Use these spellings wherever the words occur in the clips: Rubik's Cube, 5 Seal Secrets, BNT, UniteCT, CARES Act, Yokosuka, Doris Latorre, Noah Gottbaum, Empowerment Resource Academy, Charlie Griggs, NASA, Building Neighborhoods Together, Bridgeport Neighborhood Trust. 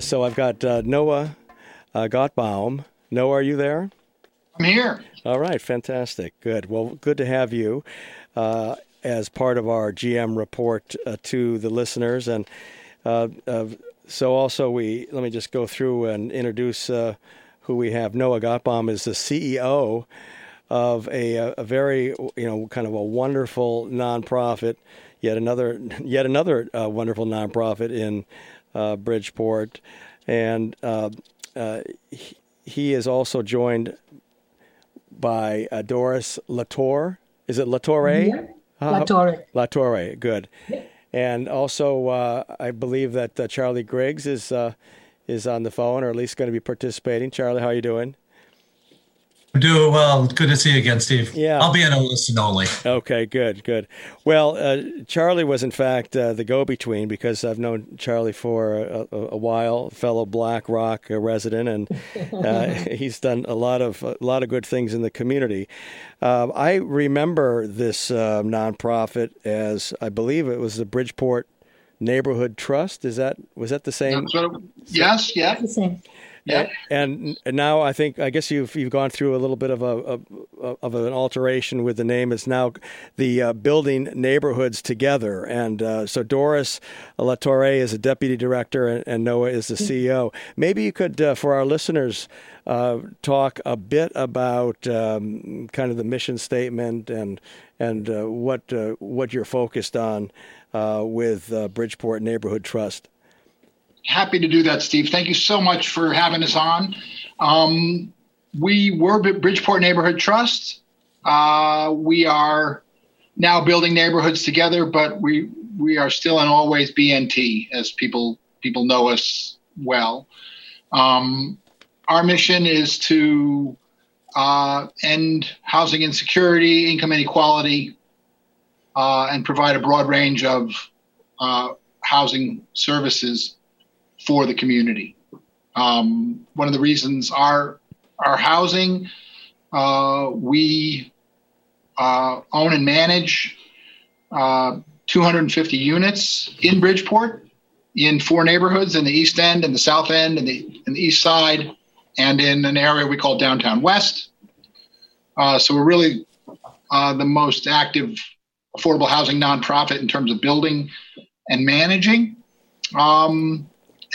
So I've got Noah Gottbaum. Noah, are you there? I'm here. All right, fantastic. Good. Well, good to have you as part of our GM report to the listeners. And so also let me just go through and introduce who we have. Noah Gottbaum is the CEO of a very, kind of a wonderful nonprofit, yet another wonderful nonprofit in Bridgeport. And he is also joined by Doris Latorre. Is it Latorre? Yeah. Latorre, good. Yeah. And also, I believe that Charlie Griggs is on the phone, or at least going to be participating. Charlie, how are you doing? I'm doing well. Good to see you again, Steve. Yeah. I'll be in a listen only. Okay, good. Well, Charlie was, in fact, the go-between, because I've known Charlie for a while, fellow Black Rock resident, and he's done a lot of good things in the community. I remember this nonprofit as, I believe it was the Bridgeport Neighborhood Trust. Was that the same? Yes, yeah. The same. Yeah. And now I guess you've gone through a little bit of an alteration with the name. It's now the Building Neighborhoods Together. And so Doris Latorre is a deputy director, and Noah is the CEO. Maybe you could, for our listeners, talk a bit about kind of the mission statement and what you're focused on with Bridgeport Neighborhood Trust. Happy to do that, Steve. Thank you so much for having us on. We were Bridgeport Neighborhood Trust. We are now Building Neighborhoods Together, but we are still and always BNT, as people know us well. Our mission is to end housing insecurity, income inequality, and provide a broad range of housing services for the community. One of the reasons our housing, we own and manage 250 units in Bridgeport in 4 neighborhoods, in the East End, in the South End, in the East Side, and in an area we call Downtown West. So we're really the most active affordable housing nonprofit in terms of building and managing.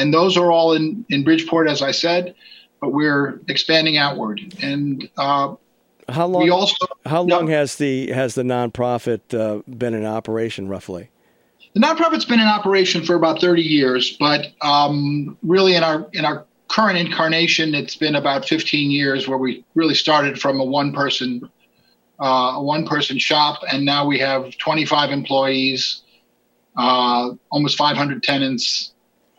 And those are all in Bridgeport, as I said, but we're expanding outward. And how long has the nonprofit been in operation, roughly? The nonprofit's been in operation for about 30 years, but really in our current incarnation, it's been about 15 years, where we really started from a one person shop, and now we have 25 employees, almost 500 tenants.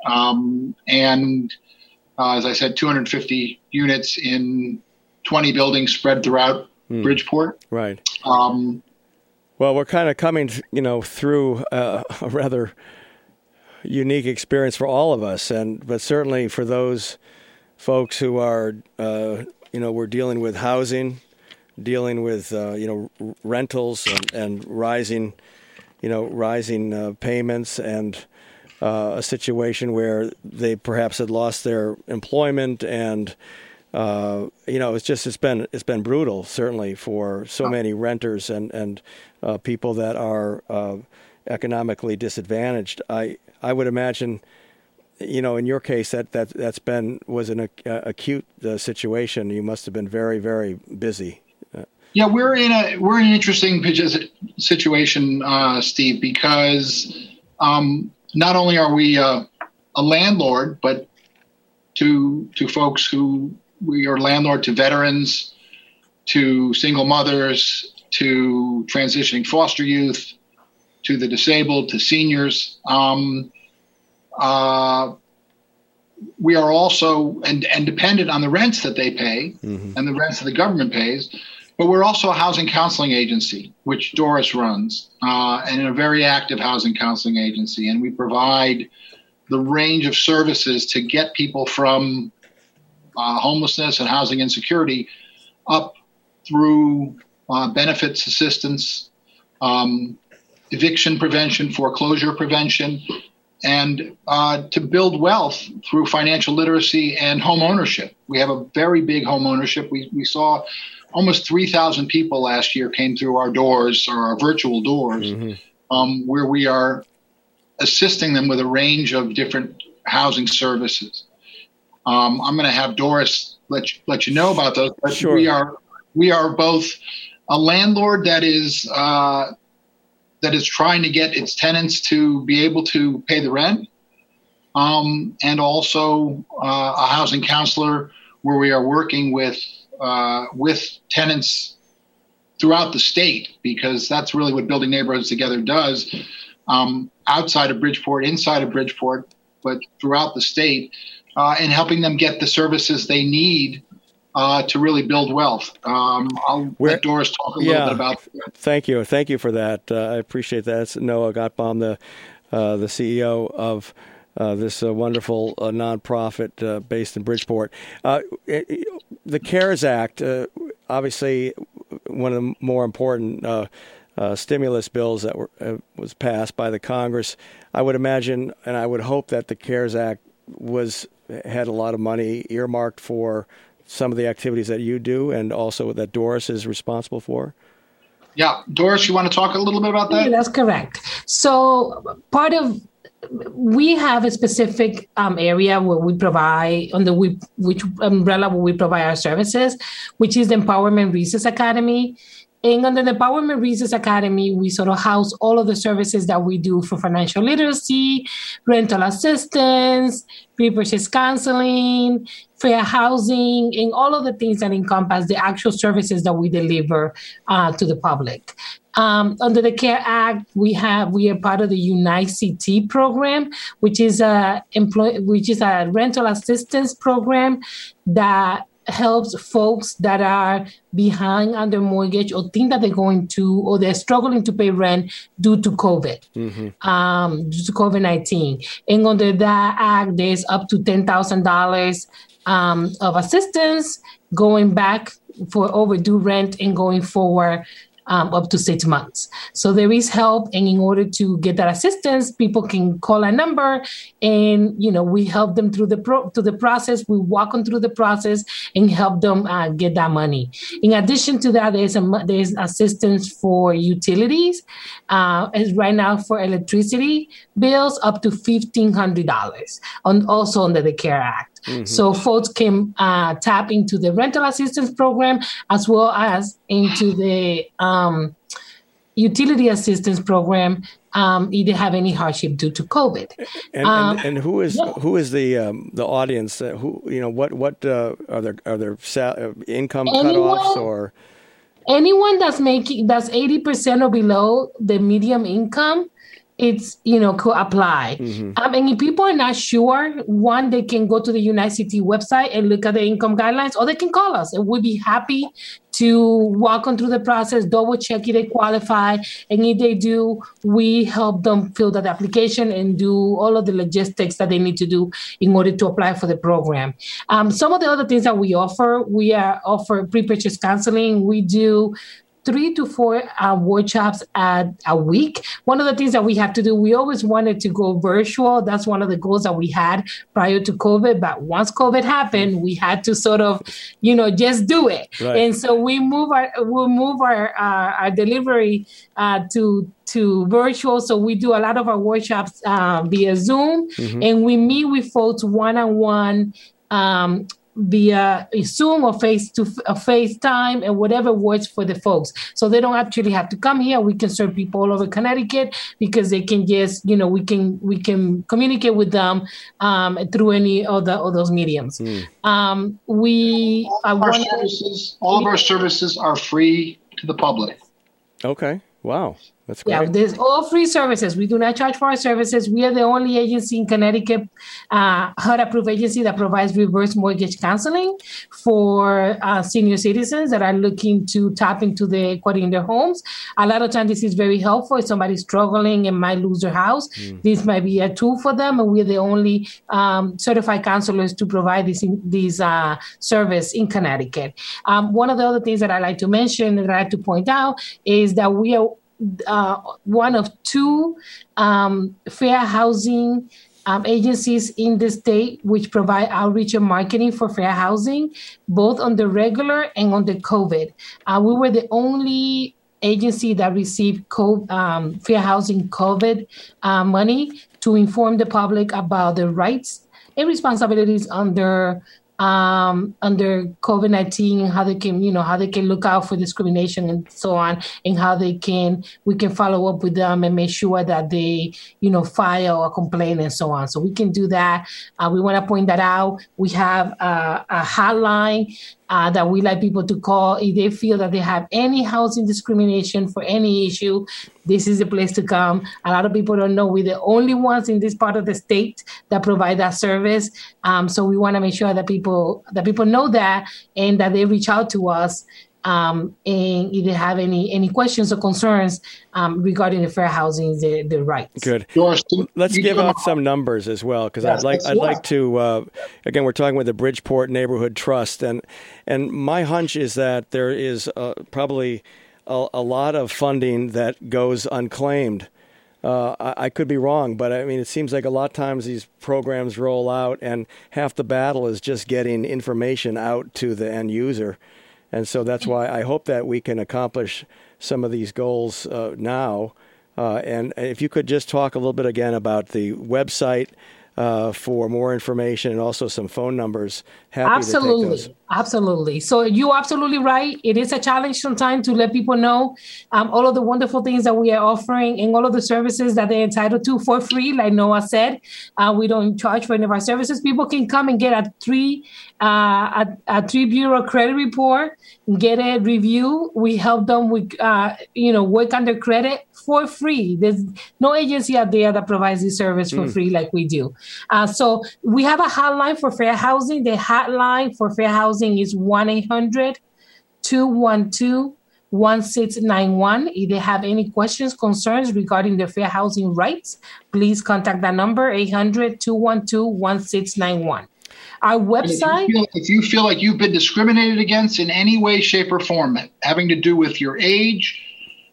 And as I said, 250 units in 20 buildings spread throughout Bridgeport. Right. Well, we're kind of coming, through a rather unique experience for all of us, but certainly for those folks who are, we're dealing with housing, dealing with rentals and rising, rising payments, and a situation where they perhaps had lost their employment, and it's been brutal, certainly, for so many renters and people that are economically disadvantaged. I would imagine, in your case, that's been an acute situation. You must have been very, very busy. Yeah, we're in an interesting situation, Steve, because not only are we a landlord, but to folks who we are landlord to veterans, to single mothers, to transitioning foster youth, to the disabled, to seniors. We are also and dependent on the rents that they pay, mm-hmm. and the rents that the government pays, but we're also a housing counseling agency, which Doris runs, and a very active housing counseling agency. And we provide the range of services to get people from homelessness and housing insecurity up through benefits assistance, eviction prevention, foreclosure prevention, and to build wealth through financial literacy and home ownership. We have a very big home ownership. We saw almost 3,000 people last year came through our doors or our virtual doors, where we are assisting them with a range of different housing services. I'm going to have Doris let you know about those. But sure. We are both a landlord that is trying to get its tenants to be able to pay the rent, and also a housing counselor where we are working with tenants throughout the state, because that's really what Building Neighborhoods Together does, outside of Bridgeport, inside of Bridgeport, but throughout the state, and helping them get the services they need to really build wealth. Let Doris talk a little bit about that. Thank you for that. I appreciate that. It's Noah Gottbaum, the CEO of this wonderful nonprofit based in Bridgeport. The CARES Act, obviously one of the more important stimulus bills that was passed by the Congress. I would imagine, and I would hope that the CARES Act had a lot of money earmarked for some of the activities that you do and also that Doris is responsible for. Yeah. Doris, you want to talk a little bit about that? Yeah, that's correct. So we have a specific area where we provide, which umbrella where we provide our services, which is the Empowerment Resource Academy. And under the Empowerment Resource Academy, we sort of house all of the services that we do for financial literacy, rental assistance, pre-purchase counseling, fair housing, and all of the things that encompass the actual services that we deliver to the public. Under the CARE Act, we are part of the UniteCT program, which is a rental assistance program that helps folks that are behind on their mortgage or think that they're going to, or they're struggling to pay rent due to COVID, due to COVID-19. And under that act, there's up to $10,000 of assistance going back for overdue rent and going forward up to 6 months. So there is help. And in order to get that assistance, people can call a number and, we help them through the process. We walk them through the process and help them get that money. In addition to that, there's assistance for utilities. As right now for electricity bills up to $1,500 also under the CARE Act. So folks can tap into the rental assistance program as well as into the utility assistance program if they have any hardship due to COVID. And who is the audience? What are there income cutoffs or? Anyone that's 80% or below the medium income, could apply. And if people are not sure, one, they can go to the UniteCT website and look at the income guidelines, or they can call us, and we'd be happy to walk them through the process, double check if they qualify, and if they do, we help them fill that application and do all of the logistics that they need to do in order to apply for the program. Some of the other things that we offer, we offer pre-purchase counseling. We do 3 to 4 workshops a week. One of the things that we have to do, we always wanted to go virtual. That's one of the goals that we had prior to COVID. But once COVID happened, we had to sort of, just do it. Right. And so we'll move our delivery to virtual. So we do a lot of our workshops via Zoom, and we meet with folks one-on-one via Zoom or FaceTime and whatever works for the folks. So they don't actually have to come here. We can serve people all over Connecticut because they can just, we can communicate with them through any of those mediums. All of our services are free to the public. Okay. Wow. That's great. Yeah, there's all free services. We do not charge for our services. We are the only agency in Connecticut, HUD-approved agency that provides reverse mortgage counseling for senior citizens that are looking to tap into the equity in their homes. A lot of times this is very helpful. If somebody's struggling and might lose their house, this might be a tool for them. And we're the only certified counselors to provide this service in Connecticut. One of the other things that I like to mention and I like to point out is that we are one of two fair housing agencies in the state which provide outreach and marketing for fair housing, both on the regular and on the COVID. We were the only agency that received fair housing COVID money to inform the public about the rights and responsibilities under COVID-19 and how they can look out for discrimination and so on, and we can follow up with them and make sure that they, file a complaint and so on. So we can do that. We want to point that out. We have a hotline that we like people to call if they feel that they have any housing discrimination for any issue. This is the place to come. A lot of people don't know we're the only ones in this part of the state that provide that service. So we want to make sure that people know that and that they reach out to us and if they have any questions or concerns regarding the fair housing, the rights. Good. Let's give out some numbers as well, because I'd like to again, we're talking with the Bridgeport Neighborhood Trust, and my hunch is that there is probably a lot of funding that goes unclaimed. I could be wrong, but I mean, it seems like a lot of times these programs roll out and half the battle is just getting information out to the end user. And so that's why I hope that we can accomplish some of these goals now. And if you could just talk a little bit again about the website for more information and also some phone numbers. Absolutely. So you're absolutely right. It is a challenge sometimes to let people know all of the wonderful things that we are offering and all of the services that they're entitled to for free. Like Noah said, we don't charge for any of our services. People can come and get a 3-bureau credit report, get a review. We help them with, work on their credit for free. There's no agency out there that provides this service for free like we do. So we have a hotline for fair housing. The hotline for fair housing is 1-800-212-1691. If they have any questions, concerns regarding their fair housing rights, please contact that number, 800-212-1691. Our website. If you feel like you've been discriminated against in any way, shape, or form, having to do with your age,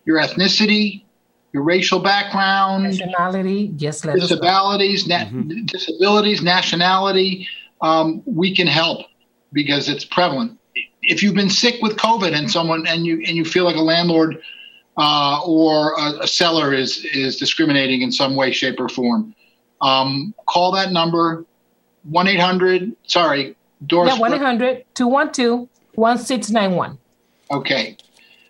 your ethnicity, your racial background, nationality, disabilities, nationality, we can help because it's prevalent. If you've been sick with COVID and you feel like a landlord or a seller is discriminating in some way, shape, or form, call that number. 1-800-212-1691. Okay.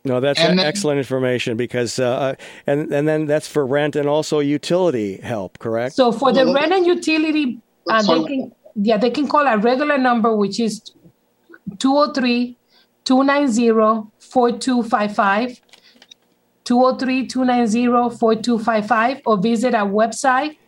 No, that's excellent information because, and then that's for rent and also utility help, correct? So for the rent and utility, they can call a regular number, which is 203-290-4255, 203-290-4255, or visit our website,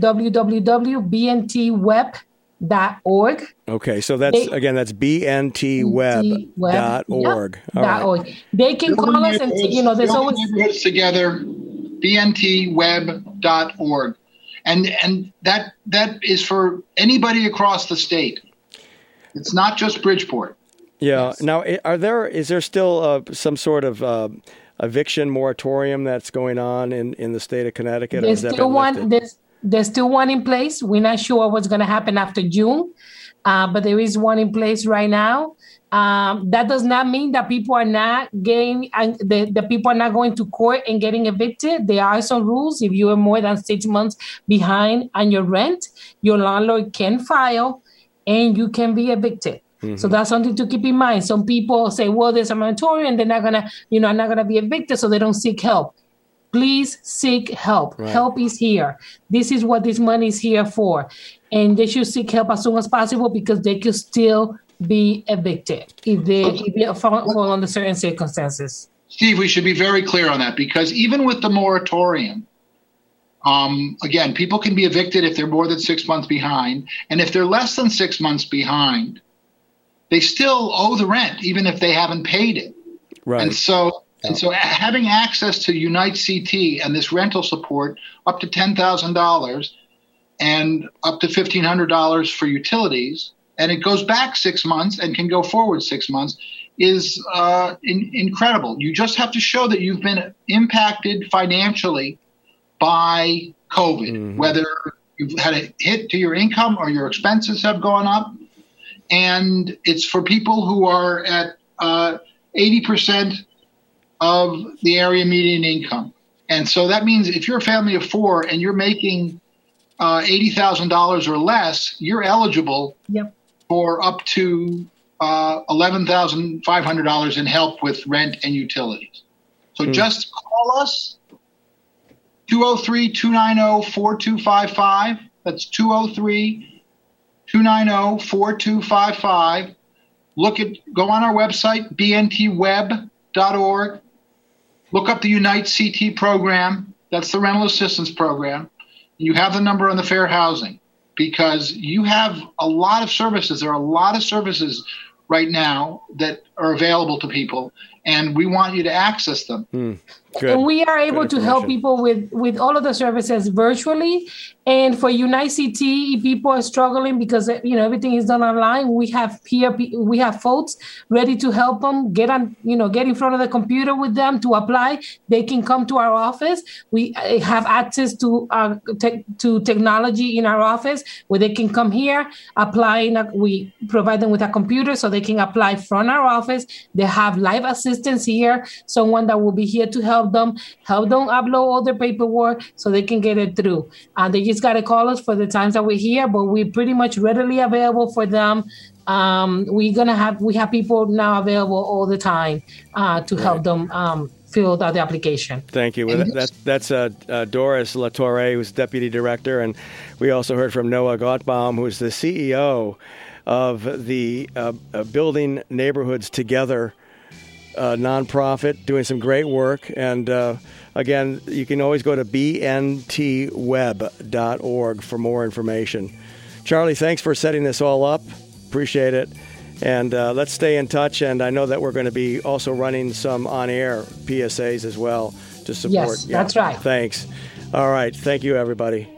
www.bntweb.org. Okay, so that's bntweb.org. Yep. Right. They can call us and there's always together, bntweb.org. And that is for anybody across the state. It's not just Bridgeport. Yeah. Yes. Now, is there still some sort of eviction moratorium that's going on in the state of Connecticut? There's still one. There's still one in place. We're not sure what's going to happen after June, but there is one in place right now. That does not mean that people are not getting, the people are not going to court and getting evicted. There are some rules. If you are more than 6 months behind on your rent, your landlord can file and you can be evicted. Mm-hmm. So that's something to keep in mind. Some people say, well, there's a moratorium. They're not going to, I'm not going to be evicted. So they don't seek help. Please seek help. Right. Help is here. This is what this money is here for. And they should seek help as soon as possible because they could still be evicted if they fall under certain circumstances. Steve, we should be very clear on that because even with the moratorium, again, people can be evicted if they're more than 6 months behind. And if they're less than 6 months behind, they still owe the rent, even if they haven't paid it. Right. And so having access to UniteCT and this rental support up to $10,000 and up to $1,500 for utilities, and it goes back 6 months and can go forward 6 months, is incredible. You just have to show that you've been impacted financially by COVID, whether you've had a hit to your income or your expenses have gone up. And it's for people who are at 80% of the area median income. And so that means if you're a family of four and you're making $80,000 or less, you're eligible for up to $11,500 in help with rent and utilities. So just call us, 203-290-4255. That's 203-290-4255. Go on our website, bntweb.org. Look up the UniteCT program. That's the rental assistance program. You have the number on the fair housing, because you have a lot of services. There are a lot of services right now that are available to people, and we want you to access them. And we are able to help people with all of the services virtually. And for UniteCT, people are struggling because, you know, everything is done online. We have folks ready to help them get on, you know, get in front of the computer with them to apply. They can come to our office. We have access to technology in our office where they can come here, apply. We provide them with a computer so they can apply from our office. They have live assistance here, someone that will be here to help them upload all their paperwork so they can get it through. And they just got to call us for the times that we're here, but we're pretty much readily available for them. We have people now available all the time to help them filled out the application. Thank you. Well, that's Doris Latorre, who's Deputy Director, and we also heard from Noah Gottbaum, who's the CEO of the Building Neighborhoods Together nonprofit, doing some great work. And again, you can always go to bntweb.org for more information. Charlie, thanks for setting this all up. Appreciate it. And let's stay in touch. And I know that we're going to be also running some on-air PSAs as well to support. Yes, that's right. Thanks. All right. Thank you, everybody.